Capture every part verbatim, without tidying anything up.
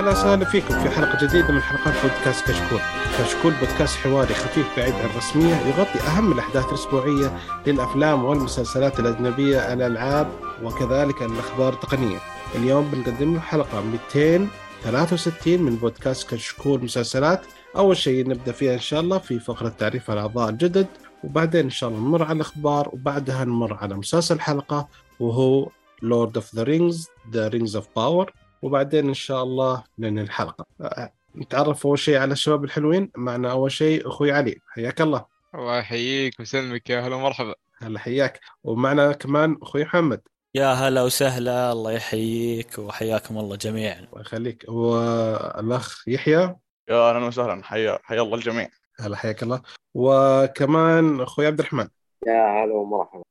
أهلا وسهلا فيكم في حلقة جديدة من حلقات بودكاست كشكول. كشكول بودكاست حواري خفيف بعيد عن الرسمية، يغطي أهم الأحداث الأسبوعية للأفلام والمسلسلات الأجنبية، الألعاب، وكذلك الأخبار التقنية. اليوم بنقدم له حلقة مئتين وثلاثة وستين من بودكاست كشكول مسلسلات. أول شيء نبدأ فيها إن شاء الله في فقرة تعريف على الأعضاء الجدد، وبعدين إن شاء الله نمر على الأخبار، وبعدها نمر على مسلسل الحلقة وهو Lord of the Rings The Rings of Power، وبعدين إن شاء الله لننهي الحلقة. نتعرف أول شيء على الشباب الحلوين معنا. أول شيء أخوي علي، حياك الله. الله يحييك وسلمك، يا هلا ومرحبا. هلا حياك. ومعنا كمان أخوي محمد، يا هلا وسهلا. الله يحييك وحياكم الله جميعا ويخليك. والأخ يحيى، يا أهلا وسهلا، حيا حيا الله الجميع. هلا حياك الله. وكمان أخوي عبد الرحمن، يا هلا ومرحبا.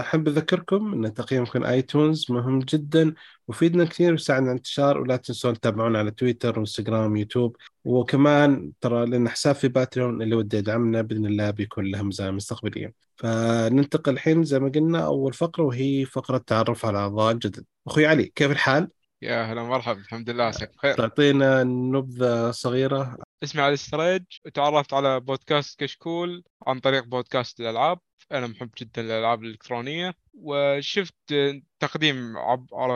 أحب أذكركم أن تقييمكم آيتونز مهم جدا، وفيدنا كثير ويساعدنا على الانتشار. ولا تنسون تتابعونا على تويتر وإنستغرام يوتيوب، وكمان ترى لنا حساب في باتريون، اللي ودي يدعمنا بإذن الله بكل له همزة مستقبلية. فننتقل الحين زي ما قلنا أول فقرة، وهي فقرة تعرف على أعضاء الجدد. أخوي علي، كيف الحال؟ يا هلا مرحبا، الحمد لله بخير. تعطينا نبذة صغيرة. اسمي علي السريج، وتعرفت على بودكاست كشكول عن طريق بودكاست الألعاب. أنا محب جدا الألعاب الإلكترونية، وشفت تقديم على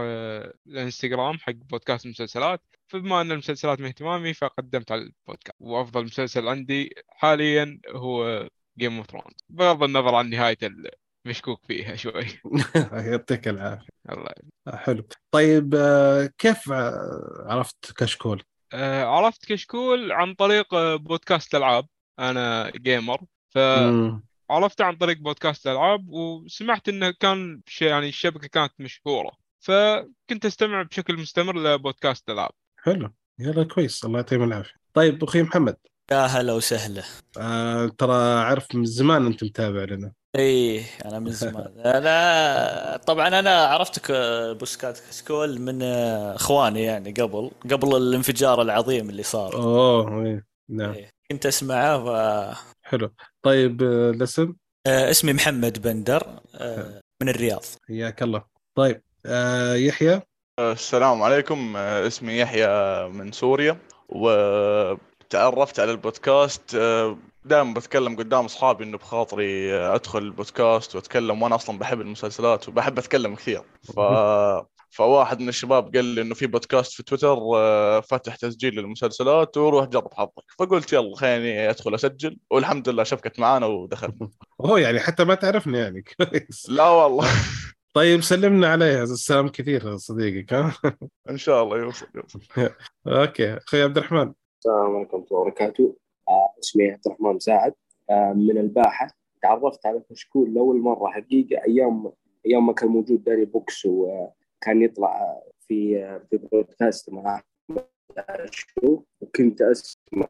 الانستغرام حق بودكاست المسلسلات، فبما أن المسلسلات مهتمامي فقدمت على البودكاست. وأفضل مسلسل عندي حاليا هو Game of Thrones، بغض النظر عن نهاية المشكوك فيها شوي. يعطيك العافية. الله حلو. طيب كيف عرفت كشكول؟ عرفت كشكول عن طريق بودكاست الألعاب، أنا جيمر، ف عرفت عن طريق بودكاست الألعاب، وسمعت إنه كان شيء يعني الشبكة كانت مشهورة، فكنت أستمع بشكل مستمر لبودكاست الألعاب. حلو، يلا كويس، الله يعطيهم العافية. طيب أخي محمد، يا هلا وسهلا. آه، ترى عارف من زمان أنت متابع لنا. إيه أنا من زمان. أنا طبعا أنا عرفتك بودكاست كشكول من إخواني، يعني قبل قبل الانفجار العظيم اللي صار. أوه إيه نعم. إيه. كنت أسمعه و... حلو. طيب الاسم؟ آه، اسمي محمد بندر، آه، من الرياض. حياك الله. طيب آه، يحيى. آه، السلام عليكم. آه، اسمي يحيى من سوريا، وتعرفت على البودكاست. آه، دائما بتكلم قدام أصحابي إنه بخاطري آه، أدخل البودكاست وأتكلم، وأنا أصلا بحب المسلسلات وبحب أتكلم كثير. ف... فواحد من الشباب قال لي إنه في بودكاست في تويتر آه، فتح تسجيل للمسلسلات وروح جرب حظك، فقلت يلا خليني أدخل أسجل، والحمد لله شبكت معانا ودخلت. أوه يعني حتى ما تعرفني يعني. كويس. لا والله. طيب سلمنا عليه، السلام كثير صديقك. ها. إن شاء الله يوصل يوصل. أوكي أخي عبد الرحمن. السلام عليكم وبركاته. اسمي عبد الرحمن مساعد من الباحة. تعرفت على كشكول لأول مرة حقيقة أيام أيام ما كان موجود داري بوكس، و كان يطلع في في بودكاست مع شو، وكنت أسمع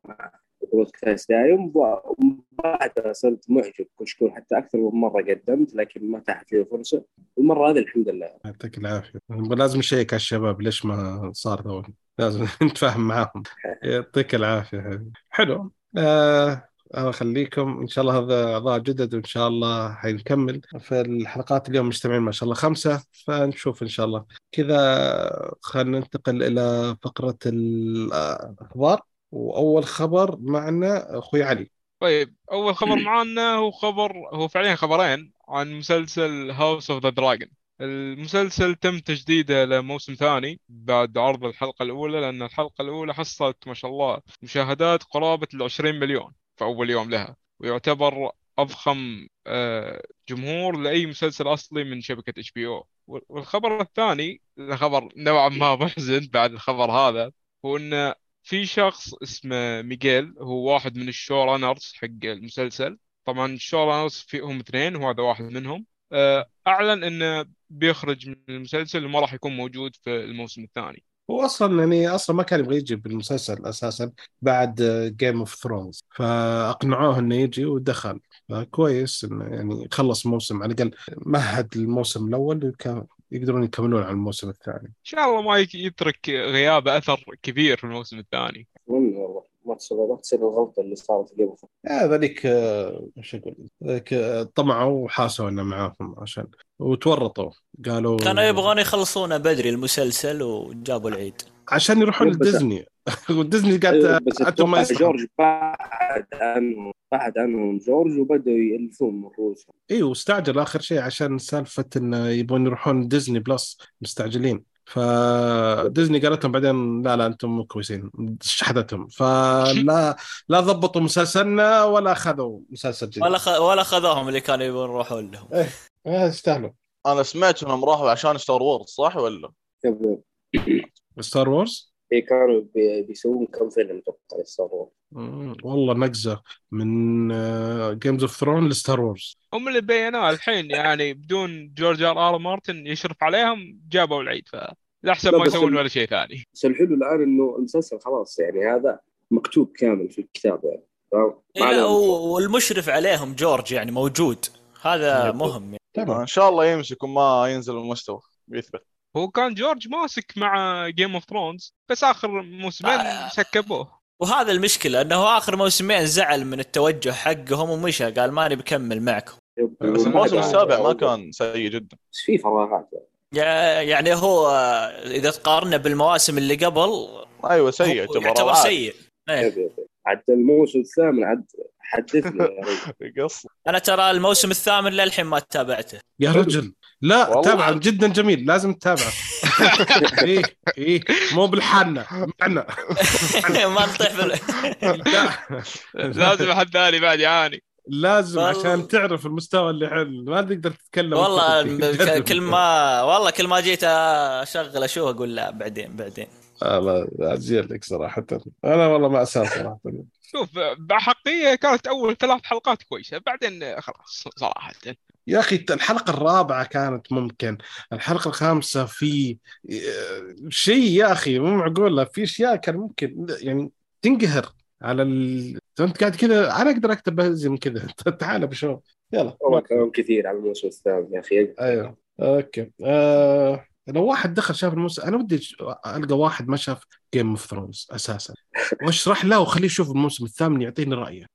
بودكاست دايم، وبعدها صرت معجب كشكول، حتى أكثر من مرة قدمت لكن ما تحت لي فرصة، والمرة هذه الحمد لله. يعطيك العافية. لازم نشيك على الشباب ليش ما صار ذول، لازم نتفاهم معهم. يعطيك العافية. حلو. آه خليكم إن شاء الله، هذا أعضاء جدد، وإن شاء الله حنكمل في الحلقات. اليوم مجتمعين ما شاء الله خمسة، فنشوف إن شاء الله كذا. خلينا ننتقل إلى فقرة الأخبار، وأول خبر معنا أخوي علي. طيب أول خبر معنا هو خبر، هو فعليا خبرين عن مسلسل House of the Dragon. المسلسل تم تجديده لموسم ثاني بعد عرض الحلقة الأولى، لأن الحلقة الأولى حصلت ما شاء الله مشاهدات قرابة العشرين مليون في أول يوم لها، ويعتبر أضخم جمهور لأي مسلسل أصلي من شبكة إتش بي أو. والخبر الثاني، الخبر نوعا ما محزن بعد الخبر هذا، هو أن في شخص اسمه ميغيل، هو واحد من الشورانرز حق المسلسل. طبعا الشورانرز فيهم اثنين وهذا واحد منهم، أعلن أنه بيخرج من المسلسل وما راح يكون موجود في الموسم الثاني. هو أصلاً يعني أصلاً ما كان يبغى يجي بالمسلسل أساساً بعد Game of Thrones، فأقنعوه إنه يجي ودخل. فكويس إنه يعني خلص موسم، على الأقل مهد الموسم الأول يقدرون يكملون على الموسم الثاني. إن شاء الله ما يترك غياب أثر كبير في الموسم الثاني. والله ما تصير ما تصير الغلطة اللي صارت قبل. هذيك ايش اقول هذيك طمعوا وحاسوا انه معاهم عشان وتورطوا، قالوا كانوا يبغون يخلصونه بدري المسلسل وجابوا العيد عشان يروحون لديزني. وديزني قالت انتم ما جورج بعد عنه بعد عنهم جورج وبدأوا يلفون من روسهم. ايوه واستعجل اخر شيء عشان سالفة انه يبغون يروحون ديزني بلس مستعجلين، فديزني قالتهم بعدين لا لا أنتم كويسين شحدتهم، فلا لا ضبطوا مسلسلنا ولا أخذوا مسلسل جديد ولا خ... ولا أخذوهم اللي كانوا يبون يروحوا لهم. إيه ما استاهلوا. أنا سمعت إنهم راحوا عشان ستار وورز صح ولا؟ تمام. ستار وورز؟ إيه كانوا بي... بيسوون كم فيلم تبع ستار وورز. والله نقزة من جيمز اوف ثرون لستار وورز. هم اللي بيناه الحين يعني بدون جورج آر آر مارتن يشرف عليهم جابوا العيد، فلحسن ما يسوون ولا شيء ثاني. بس الحلو الآن إنه المسلسل خلاص يعني هذا مكتوب كامل في الكتاب يعني. إيه والمشرف عليهم جورج يعني موجود، هذا مهم يعني. تمام إن شاء الله يمسك وما ينزل المستوى بيثبت. هو كان جورج ماسك مع جيم اوف ثرونز بس آخر موسمين آه. سكبوه، وهذا المشكلة أنه آخر موسمين زعل من التوجه حقهم ومشى قال ماني بكمل معكم. بس الموسم السابع ما كان سيء جدا بس فيه فراغات يعني. هو إذا تقارنه بالمواسم اللي قبل أيوة سيء يعتبر سيء. عد الموسم الثامن عد حدثنا أنا ترى الموسم الثامن للحين ما تابعته يا رجل. لا تابعه جدا جميل لازم تتابعه. إيه إيه مو بالحنة معنا ما نطيح بال لازم حد ثاني بعد يعاني لازم عشان تعرف المستوى اللي حل ما تقدر تتكلم والله. كل ما والله كل ما جيت أشغل أشوه أقول لا بعدين بعدين الله عزيز لك صراحة. أنا والله ما أساس صراحة. شوف بحقيقة كانت أول ثلاث حلقات كويسة بعدين خلاص صراحة يا أخي. الحلقة الرابعة كانت ممكن، الحلقة الخامسة في شيء يا أخي مو معقولة، في أشياء كان ممكن يعني تنقهر على ال... أنت قاعد كذا أنا أقدر أكتب هزم كذا تعال بشوف يلا كلام كثير على الموسم الثامن يا أخي. أيوه أوكي أه... لو واحد دخل شاف الموسم أنا بدي ألقى واحد ما شاف جيم اوف ثرونز أساسا واشرح له وخليه يشوف الموسم الثامن يعطيني رأيه.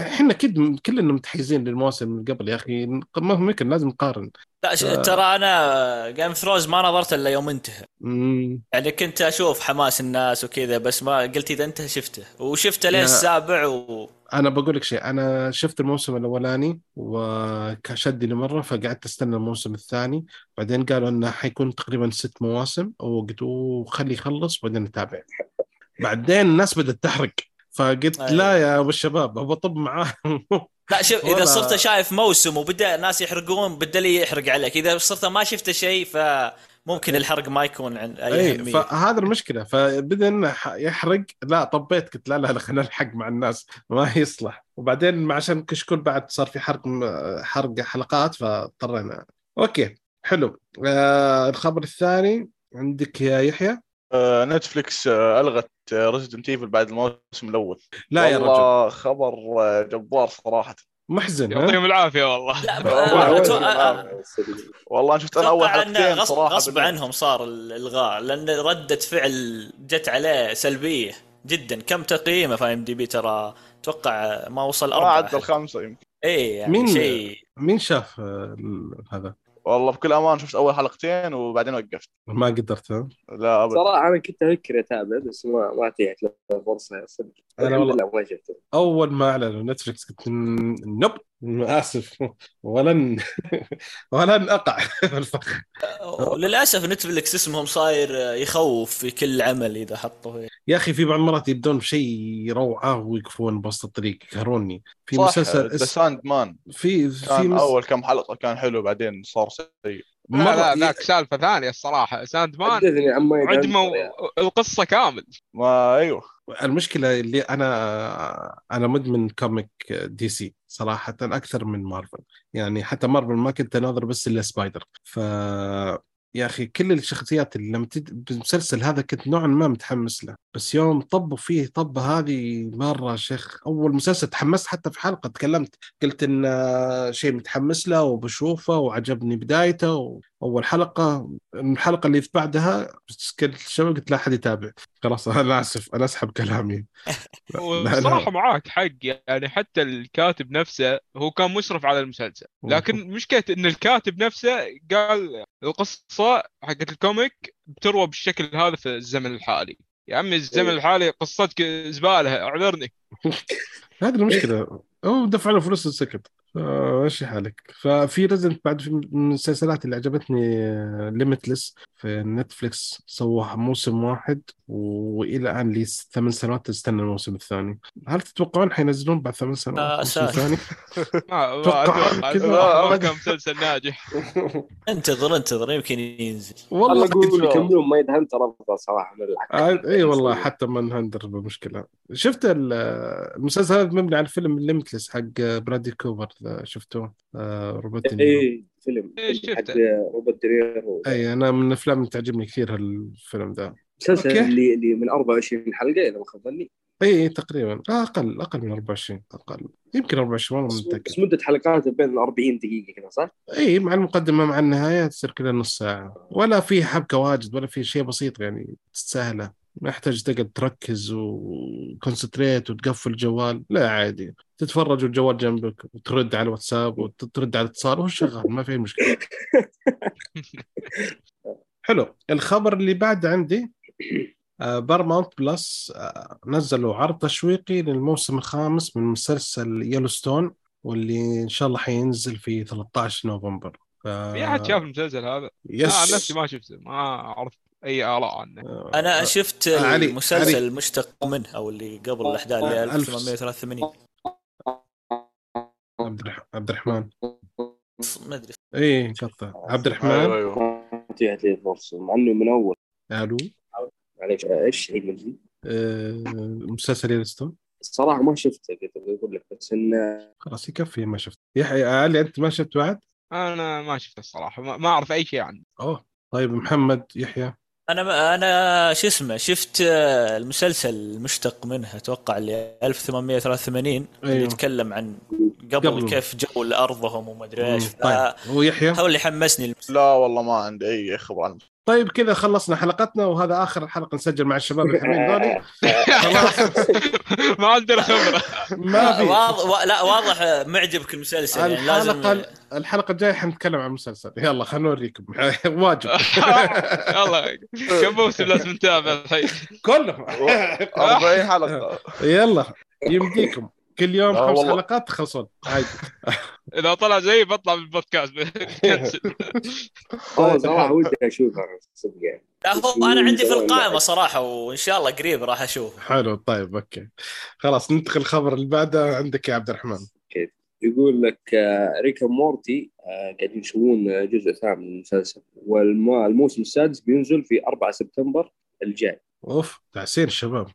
إحنا كد كلنا متحيزين للمواسم من قبل يا أخي ما ممكن لازم نقارن. لا ف... ترى أنا جيم اوف ثرونز ما نظرت إلا يوم انتهى مم. يعني كنت أشوف حماس الناس وكذا بس ما قلت إذا انتهى شفته وشفته ليه السابع و... أنا بقولك شيء، أنا شفت الموسم الأولاني وكشدني مرة فقعدت أستنى الموسم الثاني، بعدين قالوا أنه حيكون تقريبا ست مواسم وقلت وخلي يخلص بعدين نتابع. بعدين الناس بدأت تحرق فقلت أيه. لا يا أبو الشباب بطب معاهم. لا شوف إذا صرت شايف موسم وبدأ الناس يحرقون بدأ لي يحرق عليك، إذا صرت ما شفت شيء ف ممكن الحرق ما يكون عن أي أهمية. فهذا المشكلة فبدنا يحرق لا طبيت قلت لا لا خلينا نلحق مع الناس ما يصلح. وبعدين عشان كشكول بعد صار في حرق حرق حلقات فاضطرينا. أوكي حلو. آه الخبر الثاني عندك يا يحيى؟ آه نتفليكس آه ألغت ريزيدنت ايفل بعد الموسم الأول. لا يا رجل خبر جبار صراحة محزن يعطيهم العافيه والله. والله انا شفت انا اول حلقتين صراحه غصب عنهم صار الالغاء لان رده فعل جت عليه سلبيه جدا. كم تقييمه في ام دي بي؟ ترى اتوقع ما وصل أربعة عدت الخمسة يمكن. اي يعني مين شيء مين شاف هذا؟ والله بكل امان شفت اول حلقتين وبعدين وقفت ما قدرت. لا أبدا. صراحه انا كنت افكر اتابع بس ما ما اتيحت له فرصه يا صدق. انا والله ما شفته اول ما اعلنوا نتفلكس كنت نوب اسف ولن ولن اقع في الفخ. للاسف نتفلكس اسمهم صاير يخوف في كل عمل اذا حطوه يا اخي. في بعض المرات يبدون بشيء روعه ويقفون بوسط الطريق يكهروني. في مسلسل ذا ساندمان في في مس... اول كم حلقه كان حلو بعدين صار سيء. لا ذاك سالفه ثانيه الصراحه. ساندمان عدموا القصه كامل ما ايوه. المشكله اللي انا انا مدمن كوميك دي سي صراحه اكثر من مارفل يعني. حتى مارفل ما كنت اناظر بس الا سبايدر ف يا أخي كل الشخصيات اللي لما تد... بالمسلسل هذا كنت نوعا ما متحمس له، بس يوم طبوا فيه طب هذه مرة شيخ. أول مسلسل تحمست، حتى في حلقة تكلمت قلت إن شيء متحمس له وبشوفه وعجبني بدايته، وأول حلقة الحلقة اللي بعدها كنت شباب قلت لا حد يتابع خلاص. أنا آسف أنا أسحب كلامي. صراحة معاك حق، يعني حتى الكاتب نفسه هو كان مشرف على المسلسل، لكن مشكلة إن الكاتب نفسه قال القصة حقت الكوميك بتروى بالشكل هذا في الزمن الحالي. يا عمي الزمن الحالي قصتك زبالة، أعذرني. هذه المشكلة، أو دفع له فلوس السكت ماشي حالك. ففي ريزنت بعد من السلسلات اللي عجبتني ليميتلس في نتفليكس، سووها موسم واحد وإلى الآن لي ثمان سنوات تستنى الموسم الثاني. هل تتوقعون حينزلون بعد ثمان سنوات الموسم الثاني؟ ما كان مسلسل ناجح. انتظر انتظر يمكن ينزل. والله أقول كم يوم ما يدهن تربطه صراحة. أي والله حتى ما نهندر بمشكلة. شفت المسلسل هذا مبني على فيلم ليميتلس حق برادلي كوبر، شفته روبرت دينيرو؟ فيلم حق روبرت دينيرو. أي أنا من الأفلام تعجبني كثير هالفيلم ده. مسلسل اللي اللي من أربعة وعشرين حلقة إذا ما خاب ظني. إيه تقريبا أقل أقل من أربعة وعشرين، أقل يمكن أربعة وعشرين والله ما متأكد. مدة حلقات بين أربعين دقيقة كذا صح؟ إيه مع المقدمة مع النهاية تصير كذا نص ساعة، ولا في حبكة واجد ولا في شيء بسيط يعني تستاهله، ما يحتاج تقعد تركز وكونسنتريت وتقفل الجوال، لا عادي تتفرج والجوال جنبك وترد على الواتساب وترد على الاتصال وشغال ما في مشكلة. حلو. الخبر اللي بعد عندي بارماونت بلس نزلوا عرض تشويقي للموسم الخامس من مسلسل يلوستون، واللي إن شاء الله حينزل في ثلاثة عشر نوفمبر. ف... في أحد شاف المسلسل هذا؟ يس. آه نفسي ما شفته، ما عرفت أي آراء عنه. أنا شفت علي. المسلسل المشتق منه أو اللي قبل الأحداث اللي ألف وثمانمائة وثلاثة وثمانين. عبد الرحمن ما أدري إيه شطة عبد الرحمن تيجي تيجي فرصة مع إنه من أول. ألو عليك إيش عيد مجدي؟ مسلسل يلوستون الصراحة ما شفته قلت بقول لك، بس إن خلاص يكفي ما شفت. يحيى علي أنت ما شفت بعد؟ أنا ما شفت الصراحة، ما أعرف أي شيء عنه. أوه طيب محمد يحيى. أنا أنا شو اسمه شفت المسلسل المشتق منها أتوقع اللي ألف وثمانمائة وثلاثة وثمانين اللي يتكلم عن قبل قبله. كيف جو الأرضهم وما أدري إيش. طيب. ويحيى هو اللي حمسني المسلسل. لا والله ما عندي أي خبر عنه. طيب كذا خلصنا حلقتنا، وهذا آخر حلقة نسجل مع الشباب الحين دولي. خلاص ما عندنا خبرة. ما في. واضح لا واضح معجبك المسلسل. يعني الحلقة لازم... الحلقة الجاية حنتكلم عن المسلسل. يلا خلونا نوريكم واجب. يلا كم موسم لازم نتابع الحين؟ كلهم أربعين حلقة. يلا يمديكم كل يوم خمس حلقات خلصون عادي. إذا طلع زي بطلع بالبودكاست. أوه صراحة ودي أشوفه صدقاً. أنا عندي في القائمة صراحة، وإن شاء الله قريب راح أشوف. حلو طيب أوكي خلاص ندخل الخبر اللي بعده عندك يا عبد الرحمن. أوكي يقول لك ريك أند مورتي قاعدين يشوفون جزء ثامن من المسلسل، والموسم السادس بينزل في أربعة سبتمبر الجاي. أوف تعسير الشباب.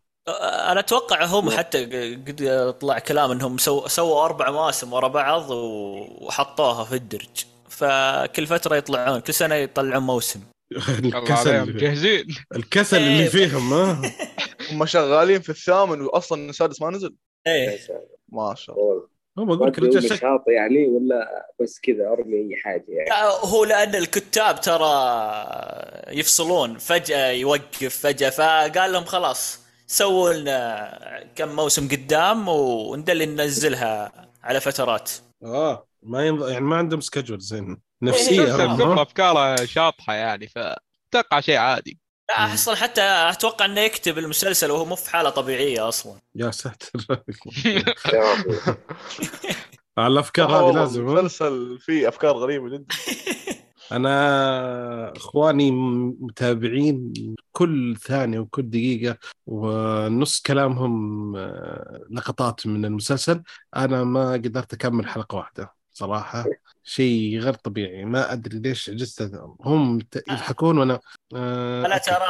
أنا أتوقع هم حتى قد طلع كلام أنهم سو سووا أربع مواسم ورا بعض وحطوها في الدرج، فكل فترة يطلعون كل سنة يطلعون موسم. الكسل جاهزين الكسل اللي فيهم. ها هم شغالين في الثامن وأصلا السادس ما نزل. إيه ما شاء الله. هم أقولك رجال شاطئ يعني ولا بس كذا أرمي أي حاجة يعني. هو لأن الكتاب ترى يفصلون فجأة يوقف فجأة، فقال لهم خلاص سووا لنا كم موسم قدام وندل ننزلها على فترات. اه ما ينض... يعني ما عندهم سكجول زين نفسيه افكاره شاطحه يعني، فتقع شيء عادي. لا اصلا حتى اتوقع انه يكتب المسلسل وهو مو في حاله طبيعيه اصلا. يا ساتر. على الافكار هذه لازم المسلسل فيه افكار غريبه جدا. أنا إخواني متابعين كل ثانية وكل دقيقة ونص كلامهم لقطات من المسلسل، أنا ما قدرت أكمل حلقة واحدة صراحة شيء غير طبيعي. ما أدري ليش جسد هم يضحكون وأنا آه أنا ترى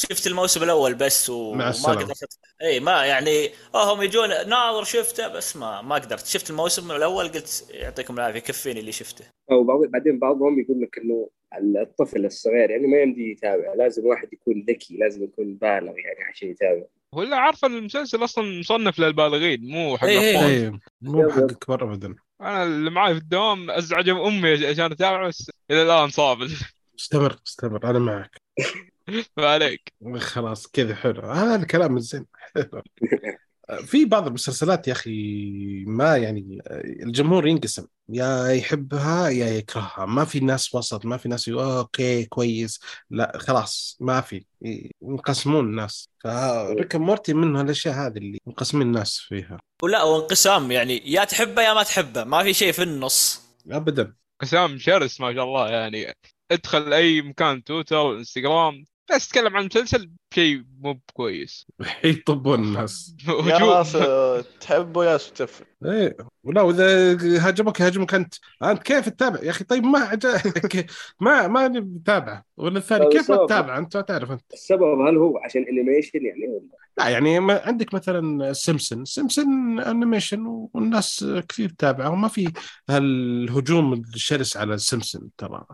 شفت الموسم الأول بس وما قدرت. أي ما يعني آه هم يجون ناظر شفته بس ما ما قدرت. شفت الموسم الأول قلت يعطيكم العافية كفيني اللي شفته. وبعدين بعضهم يقول لك إنه الطفل الصغير يعني ما يمدي يتابع، لازم واحد يكون ذكي، لازم يكون بالغ يعني عشان يتابع. ولا عارف المسلسل أصلا مصنف للبالغين مو حق الأطفال، مو حق الكبار أبدا. أنا اللي معي في الدوام أزعج أمي عشان أتابع بس إلى الآن صعب. استمر استمر أنا معك. ما عليك خلاص كذا حلو هذا الكلام الزين. في بعض المسلسلات يا أخي ما يعني الجمهور ينقسم، يا يحبها يا يكرهها، ما في ناس وسط، ما في ناس أوكي كويس لا خلاص، ما في، ينقسمون الناس. فريك مورتي من هالأشياء هذه اللي ينقسمين الناس فيها، ولا وانقسام يعني يا تحبه يا ما تحبه، ما في شيء في النص أبدا. انقسام شرس ما شاء الله، يعني ادخل أي مكان تويتر انستغرام بس تكلم عن مسلسل شيء مو كويس يطبون الناس يا ناس تحبه يا ستف. ايه ولا واذا هاجمك هاجمك انت انت كيف تتابع يا اخي؟ طيب ما عجبك ما ما نتابع ولا الثاني كيف تتابع انت ما تعرف انت السبب. هل هو عشان انيميشن يعني؟ لا يعني ما عندك مثلا سيمسون سيمسون انيميشن والناس كثير تتابعه وما في هالهجوم الشرس على سيمسون. ترى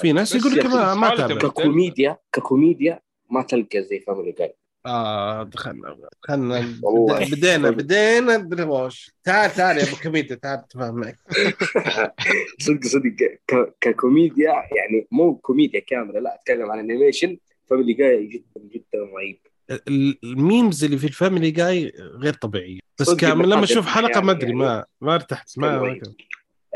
في ناس يقول لك ما, ما تابع ككوميديا ككوميديا ما تلقى زي فاميلي جاي. آه دخلنا دخلنا بدينا بدينا الدرواش. تعال تعال يا أبو كوميديا تعال تفهمك. صدق صدق ككوميديا يعني مو كوميديا كاملة، لا أتكلم عن أنيميشن. فاميلي جاي جدا جدا رهيب، الميمز اللي في الفاميلي جاي غير طبيعية بس كامل. لما أشوف حلقة ما أدري ما ما ارتحت ما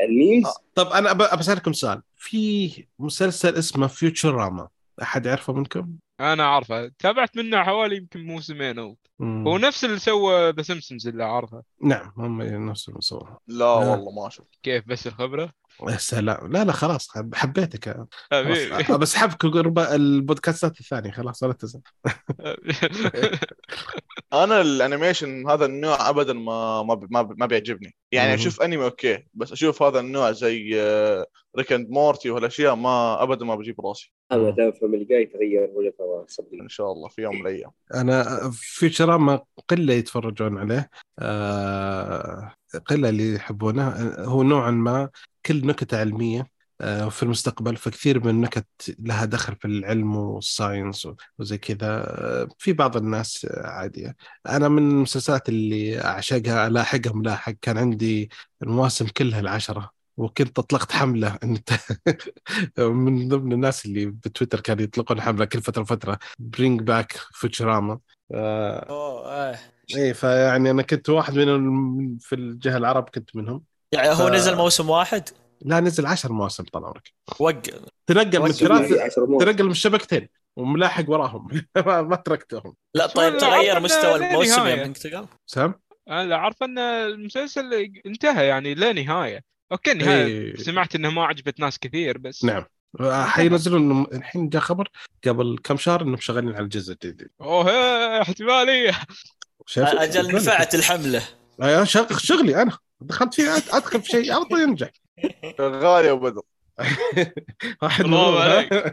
الميمز. طب أنا أبسألكم سؤال، في مسلسل اسمه فيوتشراما أحد يعرفه منكم؟ أنا عارفه، تابعت منه حوالي يمكن موسمين أو هو نفس اللي سوى ذا سيمبسونز اللي عارفه. نعم هم نفس اللي سواه. لا آه. والله ما شفت كيف بس الخبرة. سلام لا لا خلاص حبيتك حبيبي بس حبك ربع البودكاستات الثانية خلاص صارت تزعل. أنا الأنيميشن هذا النوع أبدا ما ما ما ما بيعجبني يعني. أشوف أنمي أوكي بس أشوف هذا النوع زي ريك أند مورتي وهالأشياء ما أبدا ما بجيب راسي. أنا دام فاميلي جاي تغير وجهة صدقني إن شاء الله في يوم من الأيام. أنا فيوتشراما قلة يتفرجون عليه، قلة اللي يحبونه. هو نوعا ما كل نكتة علمية في المستقبل، فكثير من النكت لها دخل في العلم والساينس وزي كذا. في بعض الناس عادية. أنا من المسلسلات اللي أعشقها ألاحقها ملاحق، كان عندي المواسم كلها العشرة وكنت أطلقت حملة أنت من ضمن الناس اللي بتويتر كانوا يطلقون حملة كل فترة فترة bring back Futurama. أوه إيه فيعني أنا كنت واحد منهم في الجهة العرب كنت منهم يعني. ف... هو نزل موسم واحد؟ لا نزل عشر مواسم طال عمرك. وق تنقل من ثلاث تنقل من الشبكتين وملاحق وراهم. ما تركتهم. لا طيب تغير مستوى الموسم يا بنك تقال سام؟ لا عارف أن المسلسل انتهى يعني لا نهاية. أوكي نهاية ايه. سمعت إنها ما عجبت ناس كثير بس. نعم حينزلوا الحين جاء خبر قبل كم شهر إنه مشغلين على الجزء الجديد. أوه احتمالية. أجل نفعت الحملة. أيوة شغلي أنا. دخلت فيه أدخل في شيء أعطي ينجح غالي وبدر واحد الله عليك.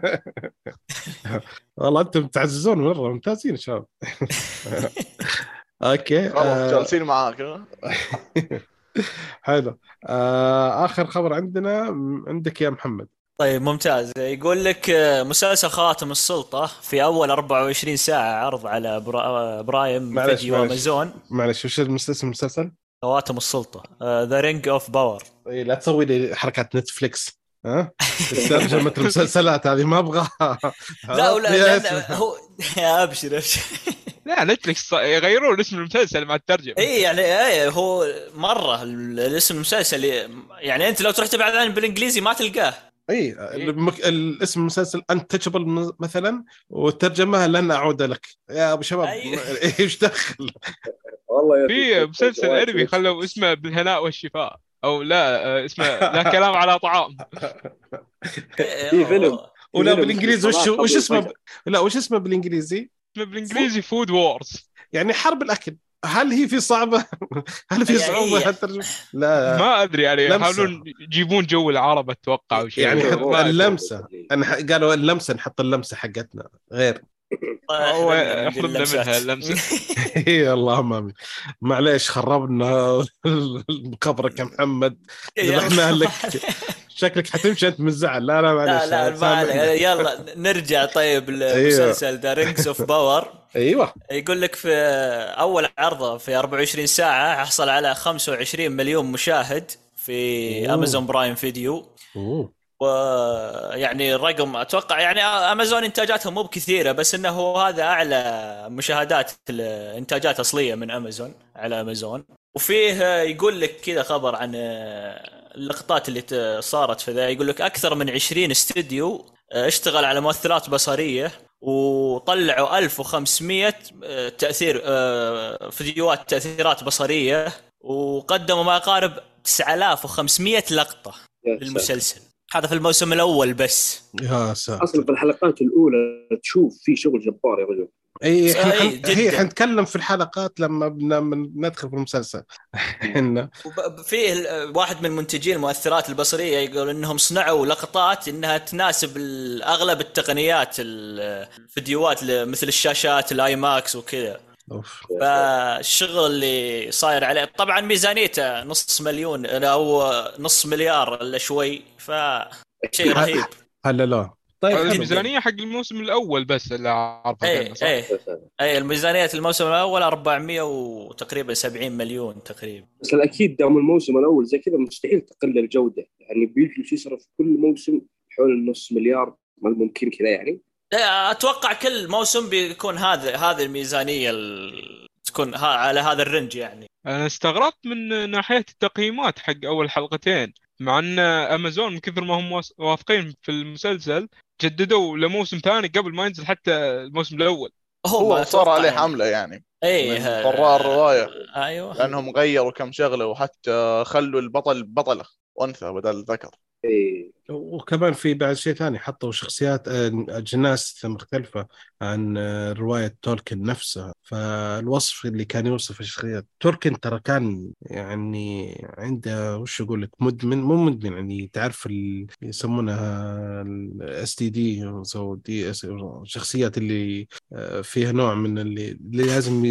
والله أنتم تعززون مرة ممتازين شباب. أوكي جالسين معاك حلو. آخر خبر عندنا عندك يا محمد. طيب ممتاز. يقول لك مسلسل خاتم السلطة في أول أربعة وعشرين ساعة عرض على برا... برايم فيديو أمازون. معلش وش المسلسل المسلسل؟ خواتم السلطة The Ring of Power. إيه لا تسوي لي حركات نتفليكس ها ترجمة المسلسلات هذه ما أبغى. لا ولا هو أبشر أبشر لا نتفليكس يغيرون اسم المسلسل مع الترجمة. إيه يعني إيه هو مرة الاسم المسلسل يعني أنت لو تروح تبحث عنه بالإنجليزي ما تلقاه. إيه الاسم المسلسل Untouchable مثلا وترجمها لن أعود لك يا أبو شباب. إيش دخل في مسلسل أربي خلوا اسمه بالهناء والشفاء أو لا اسمه لا كلام على طعام. في فيلم ولا بالإنجليزي وش وش اسمه لا وش اسمه بالإنجليزي؟ بالإنجليزي فود وورز يعني حرب الأكل. هل هي في صعبة؟ هل في صعوبة هالترجمة؟ لا ما أدري يعني يحاولون يجيبون جو العرب أتوقع وشيء يعني حتى اللمسة أنا قالوا اللمسة نحط اللمسة حقتنا غير هو أحضرنا منها اللمسة إيه الله مامي معليش خربنا قبرك يا محمد رحنا لك شكلك حتمشي أنت من الزعل لا لا معليش لا لا معليش يلا نرجع طيب لمسلسل The Rings of Power أيوة يقول لك في أول عرضه في أربعة وعشرين ساعة حصل على خمسة وعشرين مليون مشاهد في أمازون برايم فيديو ويعني الرقم أتوقع يعني أمازون إنتاجاتهم مو بكثيرة بس إنه هذا أعلى مشاهدات الإنتاجات أصلية من أمازون على أمازون وفيه يقول لك كذا خبر عن اللقطات اللي صارت في ذا يقول لك أكثر من عشرين استوديو اشتغل على مؤثرات بصرية وطلعوا ألف وخمسمية تأثير فيديوهات تأثيرات بصرية وقدموا ما يقارب تسعة آلاف وخمسمية لقطة للمسلسل هذا في الموسم الأول بس يا ساتر أصلاً في الحلقات الأولى تشوف في شغل جبار يا رجل أي إحنا نتكلم في الحلقات لما ندخل في المسلسل إنه فيه واحد من منتجين المؤثرات البصرية يقول إنهم صنعوا لقطات إنها تناسب أغلب التقنيات الفيديوهات مثل الشاشات الآي ماكس وكذا فالشغل اللي صاير عليه طبعا ميزانيته نص مليون أو نص مليار إلا شوي فشيء رهيب هلا لا طيب الميزانية حق الموسم الأول بس اللي عارفها أي أي أي الميزانية الموسم الأول أربعمية وتقريبا سبعين مليون تقريبا بس الأكيد دام الموسم الأول زي كذا مستحيل تقل الجودة يعني بيجلس يصرف كل موسم حول نص مليار ما ممكن كذا يعني أتوقع كل موسم بيكون هذا هذه الميزانية تكون على هذا الرنج يعني أنا استغربت من ناحية التقييمات حق أول حلقتين مع أن أمازون من كثر ما هم وافقين في المسلسل جددوا لموسم ثاني قبل ما ينزل حتى الموسم الأول هو صار عليه حملة يعني أي قرار رواية أيوة لأنهم غيروا كم شغلة وحتى خلوا البطل بطلة وأنثى بدل ذكر وكمان في بعد شيء ثاني حطوا شخصيات أجناس مختلفة عن رواية تولكين نفسها فالوصف اللي كان يوصف شخصيات تولكين ترى كان يعني عنده وش يقولك مدمن مو مدمن يعني تعرف اللي يسمونها الاس تي دي او دي اس شخصيات اللي فيها نوع من اللي, اللي لازم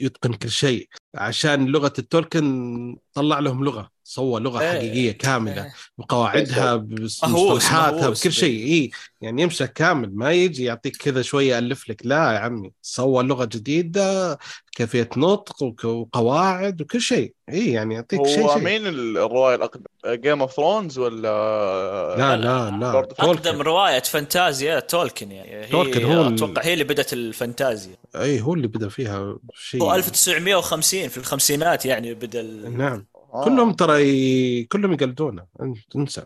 يتقن كل شيء عشان لغة التولكين طلع لهم لغة صور لغة ايه حقيقية كاملة ايه بقواعدها بمصطلحاتها بكل شيء إيه يعني يمشي كامل ما يجي يعطيك كذا شوية ألف لك لا يا عمي صور لغة جديدة كيفية نطق وقواعد وكل شيء إيه يعني يعطيك شيء هو شي مين الرواية الأقدم Game of Thrones ولا لا لا لا أقدم رواية فانتازيا تولكين يعني تولكين هو أتوقع هي اللي بدأت الفانتازيا أي هو اللي بدأ فيها شيء هو ألف وتسعمية وخمسين في الخمسينات يعني بدأ ال... نعم آه. كلهم ترى كلهم يقلدونه انسى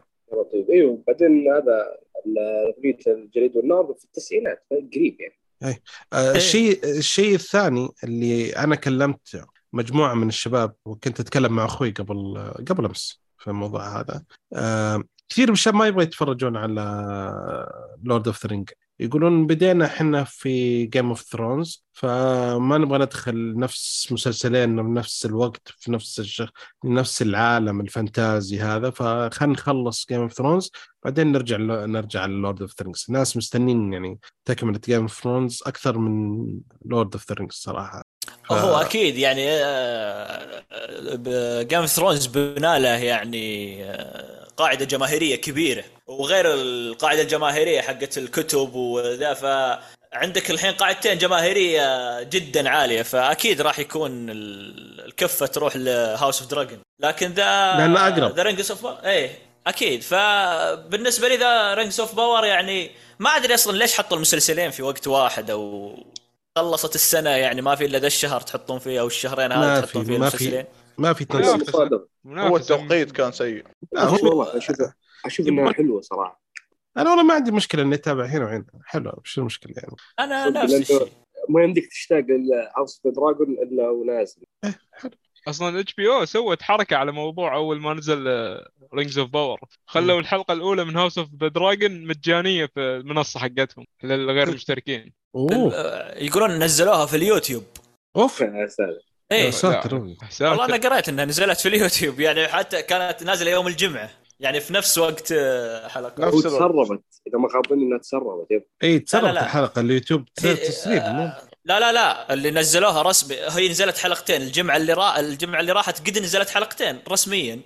طيب ايوه بعدين هذا الاغنيه الجليد والنار في التسعينات قريب يعني اي آه الشيء الشيء الثاني اللي انا كلمت مجموعه من الشباب وكنت اتكلم مع اخوي قبل قبل امس في الموضوع هذا آه كثير من الشباب ما يبغوا يتفرجون على لورد اوف ذا رينج يقولون بدينا احنا في جيم اوف ثرونز فما نبغى ندخل نفس مسلسلين بنفس الوقت في نفس الشخ... نفس العالم الفانتازي هذا فخلينا نخلص جيم اوف ثرونز بعدين نرجع ل... نرجع للورد اوف ذا رينجز الناس مستنين يعني تكملة جيم اوف ثرونز اكثر من لورد اوف ذا رينجز صراحه ف... هو اكيد يعني جيم اوف ثرونز بناله يعني قاعدة جماهيرية كبيرة وغير القاعدة الجماهيرية حقت الكتب وذا فعندك الحين قاعدتين جماهيرية جدا عالية فأكيد راح يكون الكفة تروح لهاوس اوف دراجون لكن ذا لأنه أقرب ذا رينجز اوف باور ايه أكيد فبالنسبة لي ذا رينجز اوف باور يعني ما أدري أصلا ليش حطوا المسلسلين في وقت واحد أو خلصت السنة يعني ما في إلا ذا الشهر تحطون فيه أو الشهرين هذا تحطون فيه المسلسلين ما في تناسب هو التوقيت كان سيء والله اشوف اشوف انها حلوه صراحه انا والله ما عندي مشكله اني اتابع هنا وهنا حلو مش المشكله يعني انا نفس الشيء ما عندك تشتاق لهاوس اوف دراجون الا ونازل إيه حلو اصلا اتش بي او سوت حركه على موضوع اول ما نزل رينجز اوف باور خلوا الحلقه الاولى من هاوس اوف دراجون مجانيه في المنصه حقتهم للغير المشتركين يقولون نزلوها في اليوتيوب اوف يا سلام ايه والله انا قرأت انها نزلت في اليوتيوب يعني حتى كانت نازله يوم الجمعه يعني في نفس وقت حلقه تسربت اذا ما خابني انها تسربت اي تسربت الحلقه اليوتيوب تسريب لا لا لا اللي نزلوها رسمي هي نزلت حلقتين الجمعه اللي را... الجمعه اللي راحت قد نزلت حلقتين رسميا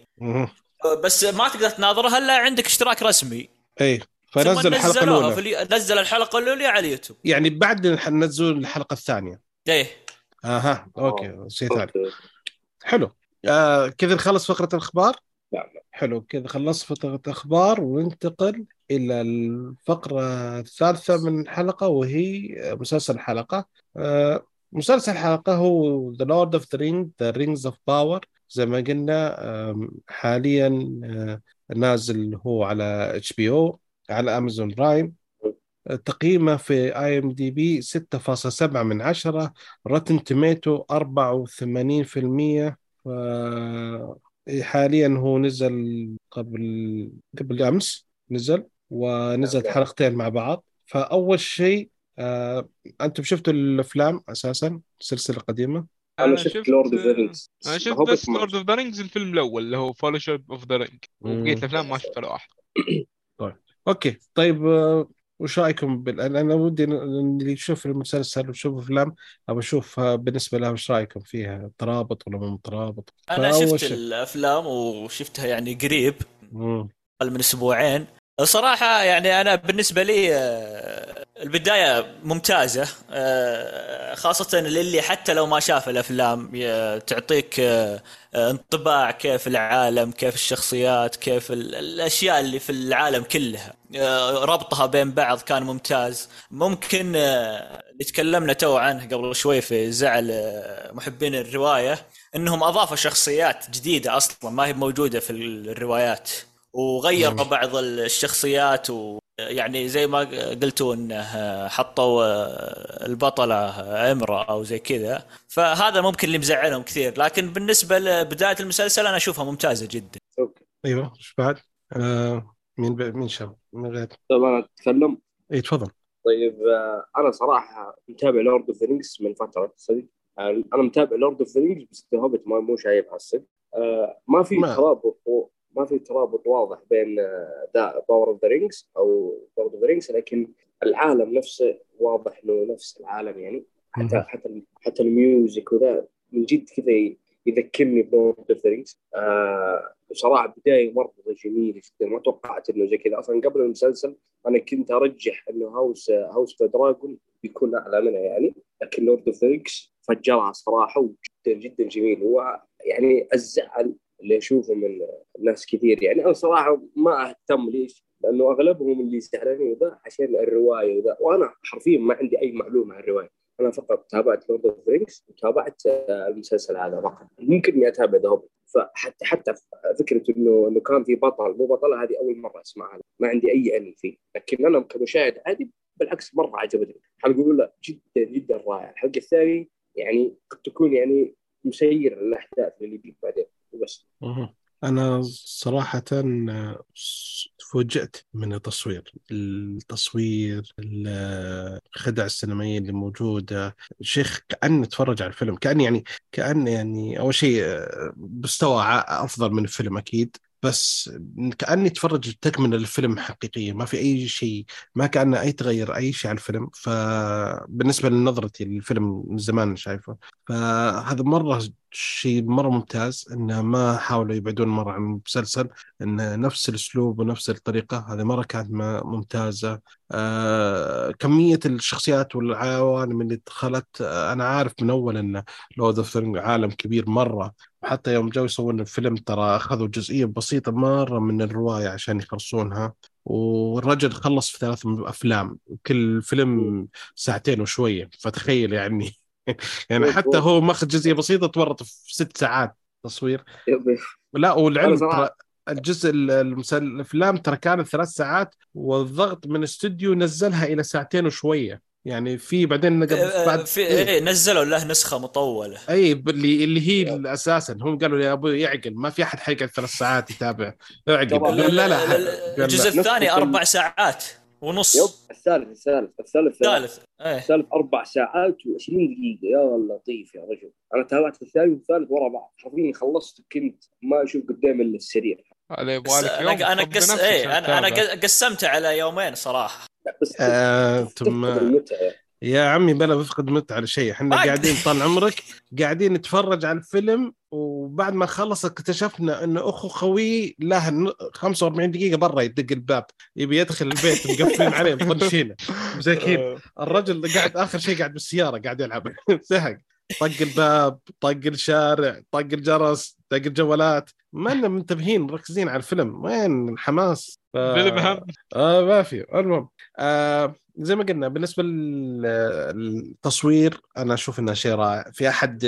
بس ما تقدر تناظرها الا عندك اشتراك رسمي ايه فنزل الحلقه الاولى نزل الحلقه الاولى على اليوتيوب يعني بعد ننزل الحلقه الثانيه ايه اها اوكي شيء ثاني حلو آه كذا نخلص فقره الاخبار حلو كذا خلص فقره الاخبار وننتقل الى الفقره الثالثه من الحلقه وهي مسلسل الحلقه آه مسلسل الحلقه هو The Lord of the Rings The Rings of Power زي ما قلنا آه حاليا آه نازل هو على إتش بي أو على أمازون برايم تقييمه في آي إم دي بي ستة فاصلة سبعة من عشرة رتن توميتو أربعة وثمانين بالمية حاليا هو نزل قبل قبل أمس نزل ونزلت حلقتين مع بعض. فأول شيء آه، أنتم شفتوا الأفلام أساسا سلسلة قديمة؟ أنا شفت لورد أوف ذا رينجز. أنا شفت بس لورد أوف ذا رينجز الفيلم الأول اللي هو فالشيب أوف ذا رينج وبقيت الأفلام ما شفتها واحد. طيب أوكي طيب وش رأيكم بال أنا ودي اللي يشوف المسلسل ويشوف الأفلام أبغى أشوف بالنسبة لها وش رأيكم فيها ترابط ولا مو ترابط؟ أنا شفت شف... الأفلام وشفتها يعني قريب قبل من أسبوعين صراحة يعني أنا بالنسبة لي البداية ممتازة خاصة للي حتى لو ما شاف الأفلام تعطيك انطباع كيف العالم كيف الشخصيات كيف الأشياء اللي في العالم كلها ربطها بين بعض كان ممتاز. ممكن نتكلمنا تو عنه قبل شوي في زعل محبين الرواية أنهم أضافوا شخصيات جديدة أصلا ما هي موجودة في الروايات وغير بعض الشخصيات ويعني زي ما قلتوا انه حطوا البطلة امرأة او زي كذا فهذا ممكن اللي مزعلهم كثير لكن بالنسبة لبداية المسلسل انا اشوفها ممتازة جدا. اوكي ايوه ايش بعد آه مين ب... مين شاب من غير طبعا اتكلم اي تفضل. طيب آه انا صراحة متابع لورد اوف ذا رينجز من فترة صدق آه انا متابع لورد اوف ذا رينجز بس هوبت ما مو شايف هسه آه ما في ترابط ما في ترابط واضح بين ذا باور اوف ذا رينجز او لورد اوف ذا رينجز لكن العالم نفسه واضح انه نفس العالم يعني حتى حتى حتى الميوزك وذا من جد كذا يذكرني بلورد اوف ذا رينجز بصراحه. بدايه مره جميله جدا ما توقعت انه زي كذا اصلا. قبل المسلسل انا كنت ارجح انه هاوس هاوس ذا دراجون بيكون اعلى منها يعني لكن لورد اوف ذا رينجز فجرها صراحه وجدا جدا جميل. هو يعني الزعل اللي أشوفه من ناس كثير يعني أنا صراحة ما أهتم ليش لأنه أغلبهم اللي زعلانين وذا عشان الرواية وذا وأنا حرفيا ما عندي أي معلومة عن الرواية. أنا فقط تابعت لورد أوف ذا رينجز وتابعت المسلسل هذا فقط ممكن إني أتابع ذا فحتى حتى فكرة إنه إنه كان في بطل مو بطلة هذه أول مرة أسمعها ما عندي أي أني فيه لكن أنا كمشاهد عادي بالعكس مرة عجبتني حلقة أولى جدا جدا رائعة. الحلقة الثانية يعني قد تكون يعني مسير الأحداث اللي بيجي بعدين بس. أنا صراحة تفوجأت من التصوير التصوير الخدع السينمائية اللي موجودة شيخ كأن نتفرج على الفيلم كأن يعني كأن يعني أول شيء مستوى أفضل من الفيلم أكيد بس كأني تفرج تكمل الفيلم حقيقية ما في أي شيء ما كأن أي تغير أي شيء على الفيلم. فبالنسبة لنظرتي للفيلم من زمان شايفه فهذا مرة شيء مرة ممتاز إنه ما حاولوا يبعدون مرة عن المسلسل إنه نفس الأسلوب ونفس الطريقة هذه مرة كانت ممتازة. آه كمية الشخصيات والعوالم اللي دخلت آه أنا عارف من أول إنه لورد أوف ذا رينجز عالم كبير مرة حتى يوم جاوا يسوون الفيلم ترى أخذوا جزئية بسيطة مرة من الرواية عشان يخلصونها والرجل خلص في ثلاث أفلام كل فيلم ساعتين وشوية فتخيل يعني يعني حتى هو ماخذ جزئية بسيطة تورط في ست ساعات تصوير لا والعلم الجزء المسلسل الأفلام ترى كانت ثلاث ساعات والضغط من استوديو نزلها إلى ساعتين وشوية يعني في بعدين بعد في إيه نزلوا له نسخة مطولة أي اللي اللي هي أساسا هم قالوا يا أبو يعقل ما في أحد حيقعد ثلاث ساعات يتابع يعقل لا لا, لا, لا, لا, لا, لا الجزء الثاني أربع ساعات ونص. يب الثالث الثالث الثالث الثالث ايه. الثالث أربع ساعات وعشرين دقيقة. يا لطيف يا رجل. أنا تابعت الثاني والثالث ورا بعض حرفيا، خلصت كنت ما أشوف قدام السرير. أنا أنا قس إيه أنا أنا قسمته على يومين صراحة. آه، تم... يا عمي بلا بفقد متعة على شيء. إحنا قاعدين طال عمرك قاعدين نتفرج على الفيلم، وبعد ما خلص اكتشفنا إن أخو خوي له خمسة وأربعين دقيقة برا يدق الباب يبي يدخل البيت، مقفلين عليه مطنشينه مساكين. الرجل قاعد آخر شيء قاعد بالسيارة قاعد يلعب زهق. طق الباب، طق الشارع، طق الجرس، طق الجوالات، ما لنا منتبهين مركزين على الفيلم. وين الحماس؟ ف... بالمهم آه ما في. المهم آه زي ما قلنا بالنسبة للتصوير أنا أشوف إنه شيء رائع. في أحد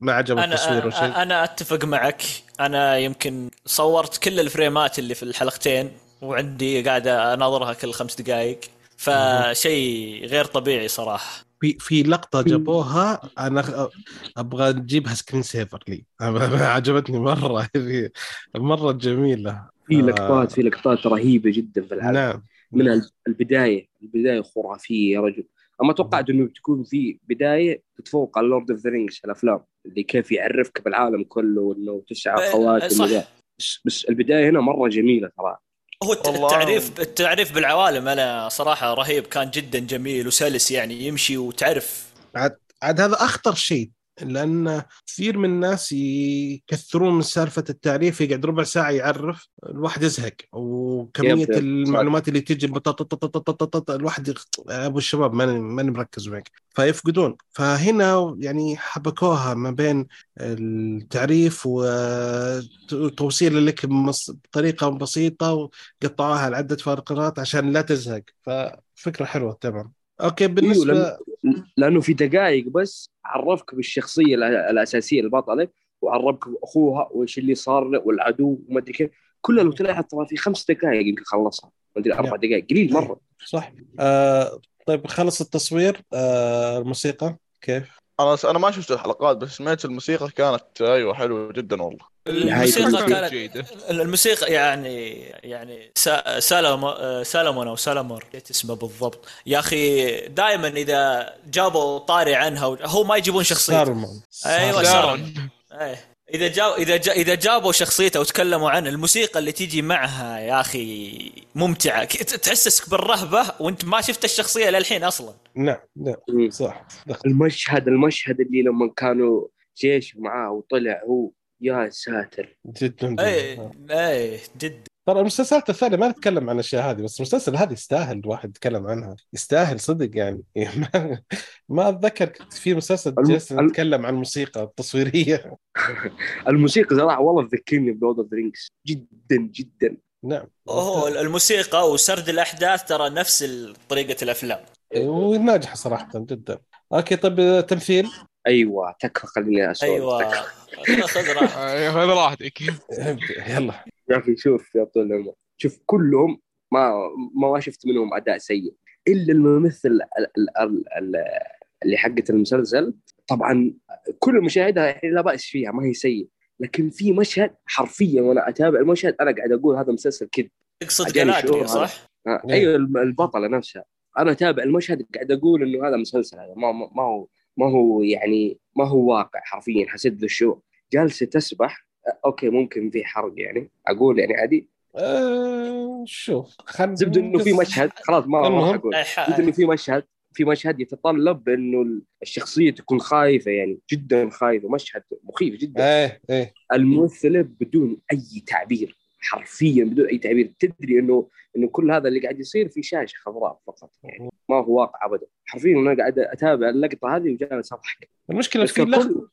ما عجبه التصوير وشيء؟ أنا أتفق معك. أنا يمكن صورت كل الفريمات اللي في الحلقتين وعندي قاعدة أناظرها كل خمس دقائق، فشيء غير طبيعي صراحة. في في لقطة جابوها أنا أبغى أجيبها سكرين سيفر لي، عجبتني مرة مرة جميلة. في لقطات في لقطات رهيبة جدا في العالم. نعم. من البداية البداية خرافية يا رجل. أما توقعت أنه تكون في بداية تتفوق على لورد أوف ذا رينجز الأفلام اللي كيف يعرفك بالعالم كله وأنه تسعة خواتم. بس بس البداية هنا مرة جميلة ترى. هو التعريف التعريف بالعوالم أنا صراحة رهيب، كان جدا جميل وسلس يعني يمشي وتعرف. عاد عاد هذا أخطر شيء، لأن كثير من الناس يكثرون من سالفة التعريف، يقعد ربع ساعة يعرف الواحد يزهق، وكمية المعلومات اللي تيجي الواحد أبو الشباب ما ما نركز معك فيفقدون. فهنا يعني حبكوها ما بين التعريف وتوصيل لك بطريقة بسيطة، وقطعوها لعدة فقرات عشان لا تزهق. ففكرة حلوة تمام. أوكي بالنسبة لأنه في دقائق بس عرفك بالشخصية الأساسية البطلة، وعرفك بأخوها وإيش اللي صار له والعدو وما أدري كيف، كلها لو تلاحظ ترى في خمس دقائق يمكن خلصها، ما أدري أربع دقائق قليل مرة. صح. آه طيب خلص التصوير. آه الموسيقى كيف؟ أنا أنا ما شفت الحلقات بس سمعت الموسيقى كانت أيوة حلوة جدا والله. الموسيقى كانت جيدة. الموسيقى يعني يعني سا سالم سالمون أو سالمور اسمه بالضبط يا أخي. دائما إذا جابوا طاري عنها هو ما يجيبون شخصيته. سالمون. أيوة سالمون. أي إذا جا إذا جا إذا جابوا شخصيته وتكلموا عنه، الموسيقى اللي تيجي معها يا أخي ممتعة، تحسسك بالرهبة وأنت ما شفت الشخصية للحين أصلاً. نعم نعم صح. المشهد المشهد اللي لما كانوا جيش معاه وطلع هو، يا ساتر جدا. أي أي جدا. ترى المسلسلات الثانية ما نتكلم عن الأشياء هذه، بس المسلسل هذا يستاهل الواحد يتكلم عنها، يستاهل صدق يعني. ما أتذكر في مسلسل جلسنا نتكلم عن الموسيقى التصويرية. الموسيقى صراحة والله تذكرني بلورد أوف ذا رينجز جدا جدا. نعم. أوه الموسيقى وسرد الأحداث ترى نفس طريقة الأفلام. وناجحة صراحة جدا. أوكي طب تمثيل. أيوة تكفى خليني أسولف. أيوة خذ راحتك خذ راحتك يلا. يا أخي شوف يا طول العمر، شوف كلهم ما ما شفت منهم أداء سيء إلا الممثل اللي حقة المسلسل. طبعا كل مشاهدها لا بأس فيها ما هي سيء، لكن في مشهد حرفيا وأنا أتابع المشهد أنا قاعد أقول هذا مسلسل كذب. تقصد جلاديتور صح؟ آه. أيوة البطلة نفسها أنا أتابع المشهد قاعد أقول إنه هذا مسلسل، هذا ما ما هو ما هو يعني ما هو واقع حرفيا. حسيت بالشو جالسة تسبح. أوكي ممكن في حرق يعني أقول يعني عادي. أه شوف خل... زبد إنه في مشهد خلاص ما راح أقول. زبد إنه في مشهد في مشهد يتطلب إنه الشخصية تكون خايفة يعني جدا خايفة، مشهد مخيف جدا. إيه إيه. الممثلة بدون أي تعبير حرفيا، بدون أي تعبير، تدري إنه إنه كل هذا اللي قاعد يصير في شاشة خضراء فقط يعني ما هو واقع أبدا حرفيا. أنا قاعد أتابع اللقطة هذه وجالس أضحك. المشكلة في لقطة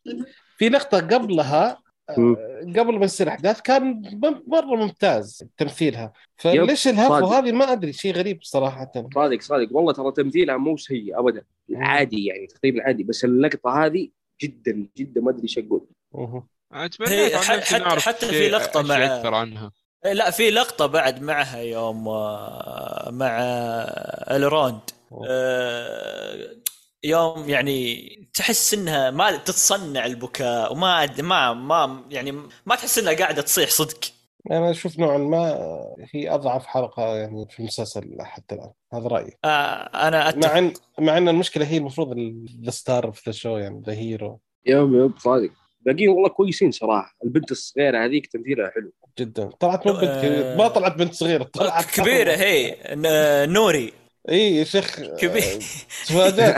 في لقطة قبلها قبل ما يصير أحداث كان مرة ممتاز تمثيلها، فليش الهفوة هذه ما أدري، شيء غريب صراحة. صادق صادق والله ترى تمثيلها مو سيء أبدا، عادي يعني تقريبا عادي، بس اللقطة هذه جدا جدا ما أدري إيش أقول. أتمنى حتى حتى في لقطة مع أكثر عنها. لا في لقطة بعد معها يوم مع الروند يوم يعني تحس إنها ما تتصنع البكاء وما ما ما يعني ما تحس إنها قاعدة تصيح صدق. أنا أشوف نوعا ما هي أضعف حلقة يعني في المسلسل حتى الآن، هذا رأيي. آه أنا أتفق. مع أن مع أن المشكلة هي المفروض ال the star of the show يعني the hero. يوم يوم صادق باقيين والله كويسين صراحة. البنت الصغيرة هذيك تمثيلها حلو جدا. طلعت بنت آه... ما طلعت بنت صغيرة، طلعت كبيرة صغيرة. هي نوري إيه شيخ كبير سوادة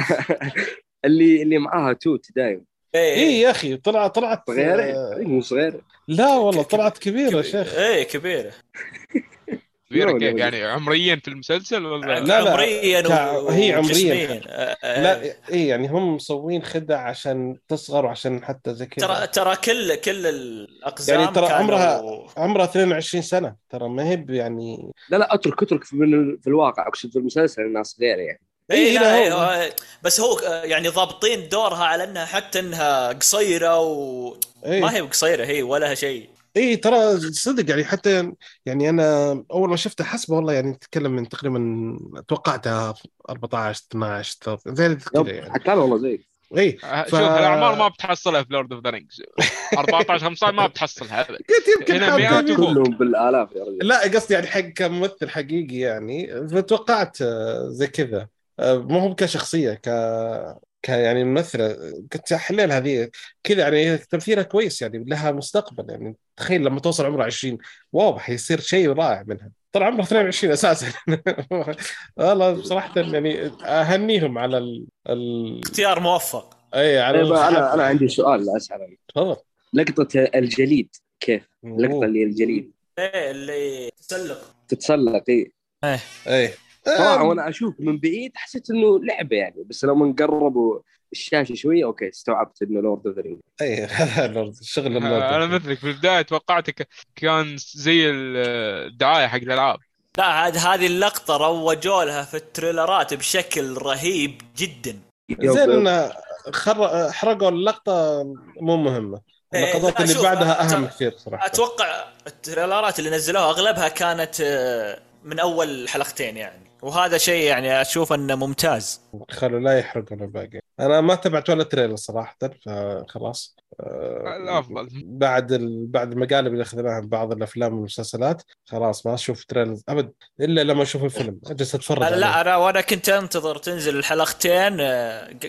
اللي اللي معاها توت دايم. إيه, إيه يا أخي طلع طلعت صغيرة آه... مو صغيرة لا والله طلعت كبيرة كبير. شيخ إيه كبيرة كبيرة كيف يعني عمريا في المسلسل ولا لا لا عمريا و... هي عمريا آه آه لا إيه يعني هم مسوين خدع عشان تصغر وعشان حتى زي كذا ترى ترى كل كل الأقزام يعني ترى عمرها و... عمرها اثنين وعشرين سنة ترى ما هي يعني لا لا أترك أترك في في الواقع أقصد في المسلسل الناس غير يعني إيه لا لا هو. بس هو يعني ضابطين دورها على أنها حتى أنها قصيرة وما هي قصيرة هي ولا شيء إيه ترى صدق يعني حتى يعني أنا أول ما شفتها حسبه والله يعني نتكلم من تقريبا توقعتها أربعة عشر اثنا عشر ثلاثة زي كذا يعني حتى والله زي إيه ف... شوف الأعمار ما بتحصلها في لورد أوف ذا رينجز أربعة عشر خمسة عشر ما بتحصلها هنا مئات كلهم بالآلاف يا رجل لا قصدي يعني حق كممثل حقيقي يعني فتوقعت زي كذا ما هو كشخصية ك ك يعني ممثلة كنت أحلل هذه كذا يعني تمثيلها كويس يعني لها مستقبل يعني تخيل لما توصل عمرها عشرين واضح يصير شيء رائع منها طلع عمرها اثنين وعشرين أساسا والله بصراحة يعني أهنيهم على ال... ال... اختيار موفق أي على أنا أنا عندي سؤال لأسأله تفضل لقطة الجليد كيف لقطة اللي الجليد إيه اللي تتسلق تتسلق إيه إيه, إيه. طبعا وانا اشوف من بعيد حسيت انه لعبه يعني بس لما نقربوا الشاشه شويه اوكي استوعبت انه لورد اوف ذا رينج اي هذا لورد شغل اللورد انا مثلك في البدايه توقعتك كان زي الدعايه حق الالعاب لا هذه هذه اللقطه روجوا لها في التريلرات بشكل رهيب جدا زين خر... حرقوا اللقطه مو مهمه اللقطات اللي بعدها اهم كثير صراحه اتوقع التريلرات اللي نزلوها اغلبها كانت من اول حلقتين يعني وهذا شيء يعني أشوف أنه ممتاز خلوا لا يحرقون الباقي أنا ما تبعت ولا تريلر صراحة فخلاص الأفضل بعد ال... بعد المقالب اللي أخذناها بعض الأفلام والمسلسلات خلاص ما أشوف تريلر أبد إلا لما أشوف الفيلم أجلس أتفرج لا, لا أنا وأنا كنت أنتظر تنزل الحلقتين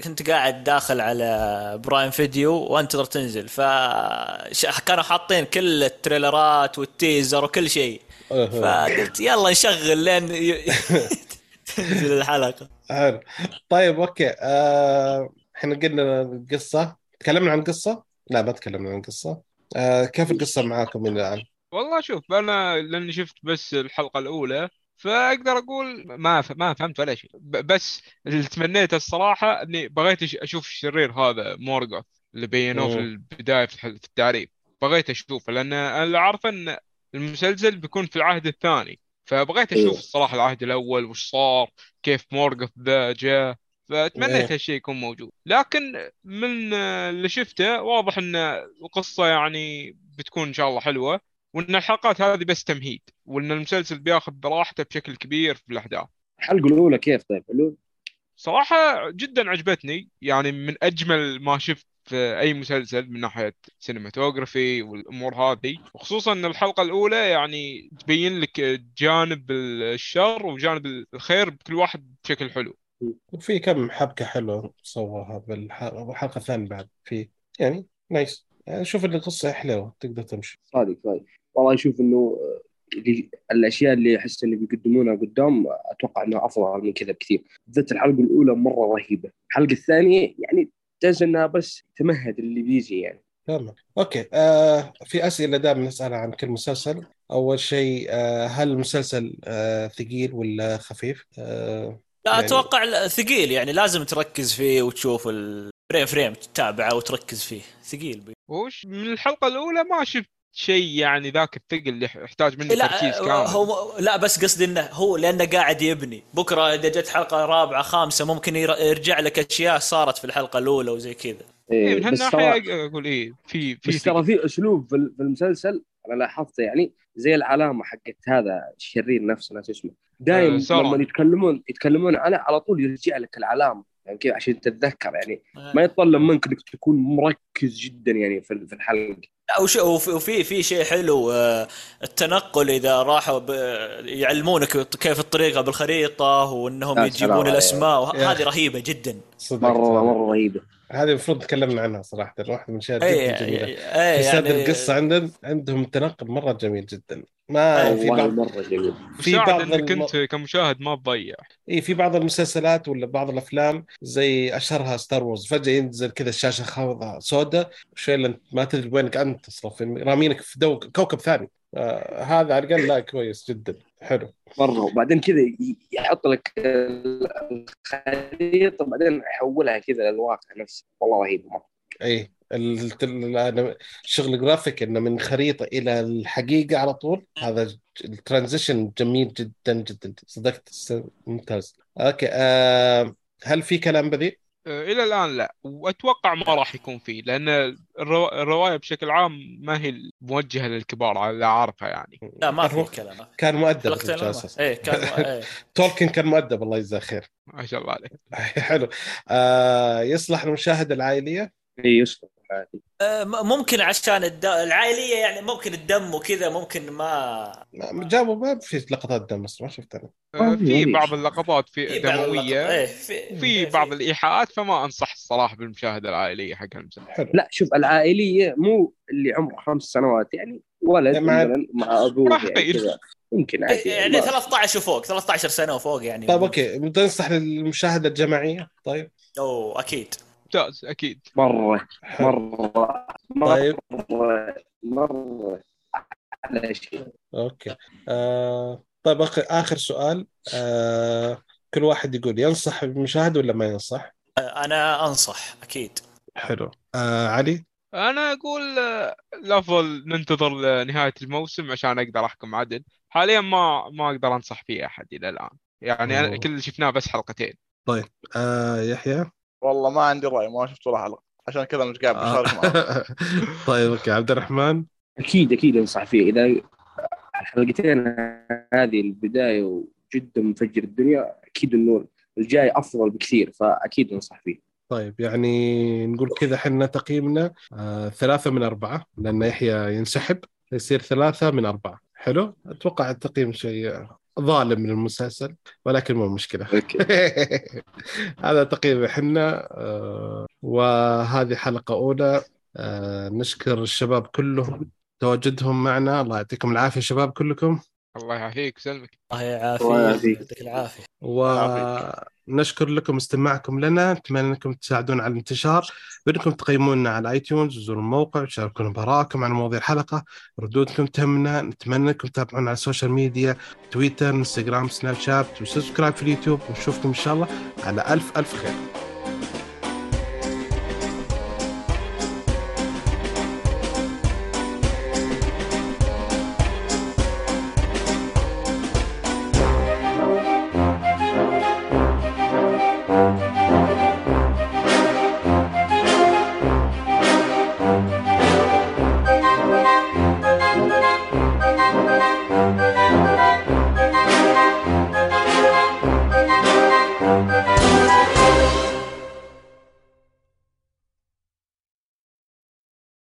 كنت قاعد داخل على برايم فيديو وأنتظر تنزل فكانوا حاطين كل التريلرات والتيزر وكل شيء فقلت يلا نشغل لين ي... تنزل الحلقة حلو طيب أوكي آه... إحنا قلنا القصة تكلمنا عن قصة لا ما تكلمنا عن قصة آه... كيف القصة معاكم من الآن والله شوف أنا لأن شفت بس الحلقة الأولى فأقدر أقول ما ف... ما فهمت ولا شيء ب... بس اللي تمنيت الصراحة إني بغيت أشوف الشرير هذا مورغوث اللي بينوه في البداية في التعريف بغيت أشوفه لأن أنا عارف إن المسلسل بيكون في العهد الثاني فبغيت أشوف الصراحة العهد الأول وش صار كيف مورغوث ذا جاء فأتمنيت هالشيء يكون موجود لكن من اللي شفته واضح أن القصة يعني بتكون إن شاء الله حلوة وأن الحلقات هذه بس تمهيد وأن المسلسل بياخذ براحته بشكل كبير في الأحداث الحلقة الأولى كيف طيب حلو صراحة جدا عجبتني يعني من أجمل ما شفت في أي مسلسل من ناحية سينماتوغرافي والأمور هذه وخصوصا أن الحلقة الأولى يعني تبين لك جانب الشر وجانب الخير بكل واحد بشكل حلو وفي كم حبكة حلوة صورها بالحلقة الثانية بعد في يعني نايس يعني شوف اللي قصة حلوة تقدر تمشي صادق صادق والله أشوف أنه الأشياء اللي أحس أنه بيقدمونها قدام أتوقع أنها أفضل من كذا بكثير ذات الحلقة الأولى مرة رهيبة الحلقة الثانية يعني تنسى إنها بس تمهد اللي بيجي يعني. تمام. أوكي. آه في أسئلة دائما نسألها عن كل مسلسل. أول شيء آه هل المسلسل آه ثقيل ولا خفيف؟ آه لا يعني... أتوقع ثقيل يعني لازم تركز فيه وتشوف الفريم فريم تتابعه وتركز فيه ثقيل. بي. وش من الحلقة الأولى ما شفت شيء يعني ذاك الثقل اللي يحتاج منه تركيز كامل. هو لا بس قصدي إنه هو لأنه قاعد يبني بكرة إذا جت حلقة رابعة خامسة ممكن يرجع لك أشياء صارت في الحلقة الأولى وزي كذا. إيه من هالناحية أقول إيه في في. بس ترى في أسلوب في المسلسل أنا لاحظته يعني زي العلامة حقت هذا الشرير نفسه ناس اسمه دايم لما يتكلمون يتكلمون عنه على طول يرجع لك العلامة يعني كيف عشان تتذكر يعني ما يتطلب منك انك تكون مركز جدا يعني في في الحلقه. لا وشيء وفي في شيء حلو التنقل اذا راحوا يعلمونك كيف الطريقه بالخريطه وانهم يجيبون الاسماء وهذه رهيبه جدا مره مره رهيبه. هذه المفروض تكلمنا عنها صراحه واحده من المشاهد الجميله في سرد يعني القصه عندهم عندهم تنقل مره جميل جدا ما في بعض مره جميل في بعض اللي كنت الم... كمشاهد ما تضيع. اي في بعض المسلسلات ولا بعض الافلام زي اشهرها ستار وورز فجاه ينزل كذا الشاشه خضراء سوداء شيء ما تدري وينك انت تصرف رامينك في دو... كوكب ثاني. آه هذا على الأقل لا كويس جدا حلو مره. وبعدين كذا يحط لك الخريطه بعدين يحولها كذا للواقع نفسه والله رهيب مره. اي الشغل الجرافيك انه من خريطه الى الحقيقه على طول هذا الترانزيشن جميل جدا جدا صدقت ممتاز. اوكي آه هل في كلام بذيء؟ الى الان لا واتوقع ما راح يكون فيه لان الروايه بشكل عام ما هي موجهه للكبار على عارفها يعني. لا ما في كلام كان مؤدب اي كان اي تولكين كان مؤدب الله يجزاه خير ما شاء الله عليه حلو. آه يصلح المشاهده العائليه اي يصلح عادي ممكن عشان الد... العائليه يعني ممكن الدم وكذا ممكن ما جابوا ما في لقطات دم ما شفت انا آه في بعض اللقطات في دمويه ايه في... في بعض الايحاءات فما انصح الصراحه بالمشاهده العائليه حق المسلسل. لا شوف العائليه مو اللي عمره خمس سنوات يعني ولد مع, مع ابوه يعني ممكن عادي يعني ما. ثلاثة عشر وفوق ثلاثة عشر سنه وفوق يعني. طيب اوكي بتنصح للمشاهده الجماعيه؟ طيب اوه اكيد ممتاز أكيد مرة مرة مرة مرة, مرة على شيء. أوكي آه طيب آخر سؤال آه كل واحد يقول ينصح بالمشاهد ولا ما ينصح؟ أنا أنصح أكيد. حلو آه علي؟ أنا أقول الأفضل ننتظر لنهاية الموسم عشان أقدر أحكم عدل. حاليا ما ما أقدر أنصح فيه أحد إلى الآن يعني أوه. كل شفناه بس حلقتين. طيب آه يحيى؟ والله ما عندي رأي ما شفت ولا حلقة عشان كذا مش قاعد بشارك معك. طيب اوكي عبد الرحمن؟ اكيد اكيد انصح فيه اذا الحلقتين هذه البداية وجدا مفجر الدنيا اكيد انه الجاي افضل بكثير فاكيد انصح فيه. طيب يعني نقول كذا حنا تقييمنا آه ثلاثة من أربعة لأن يحيى ينسحب يصير ثلاثة من أربعة. حلو اتوقع التقييم شيء ظالم من المسلسل ولكن مو مشكلة. هذا تقريبا حنا آه وهذه حلقة أولى. آه نشكر الشباب كلهم تواجدهم معنا الله يعطيكم العافية شباب كلكم. الله يعافيك سلمك الله يعافيك يعطيك العافية. ونشكر لكم استماعكم لنا نتمنى أنكم تساعدون على الانتشار بأنكم تقيمونا على آيتونز وزوروا الموقع وشاركونا بآرائكم عن مواضيع الحلقة ردودكم تهمنا. نتمنى أنكم تتابعونا على السوشيال ميديا تويتر انستغرام سناب شات وسبسكرايب في اليوتيوب ونشوفكم إن شاء الله على ألف ألف خير.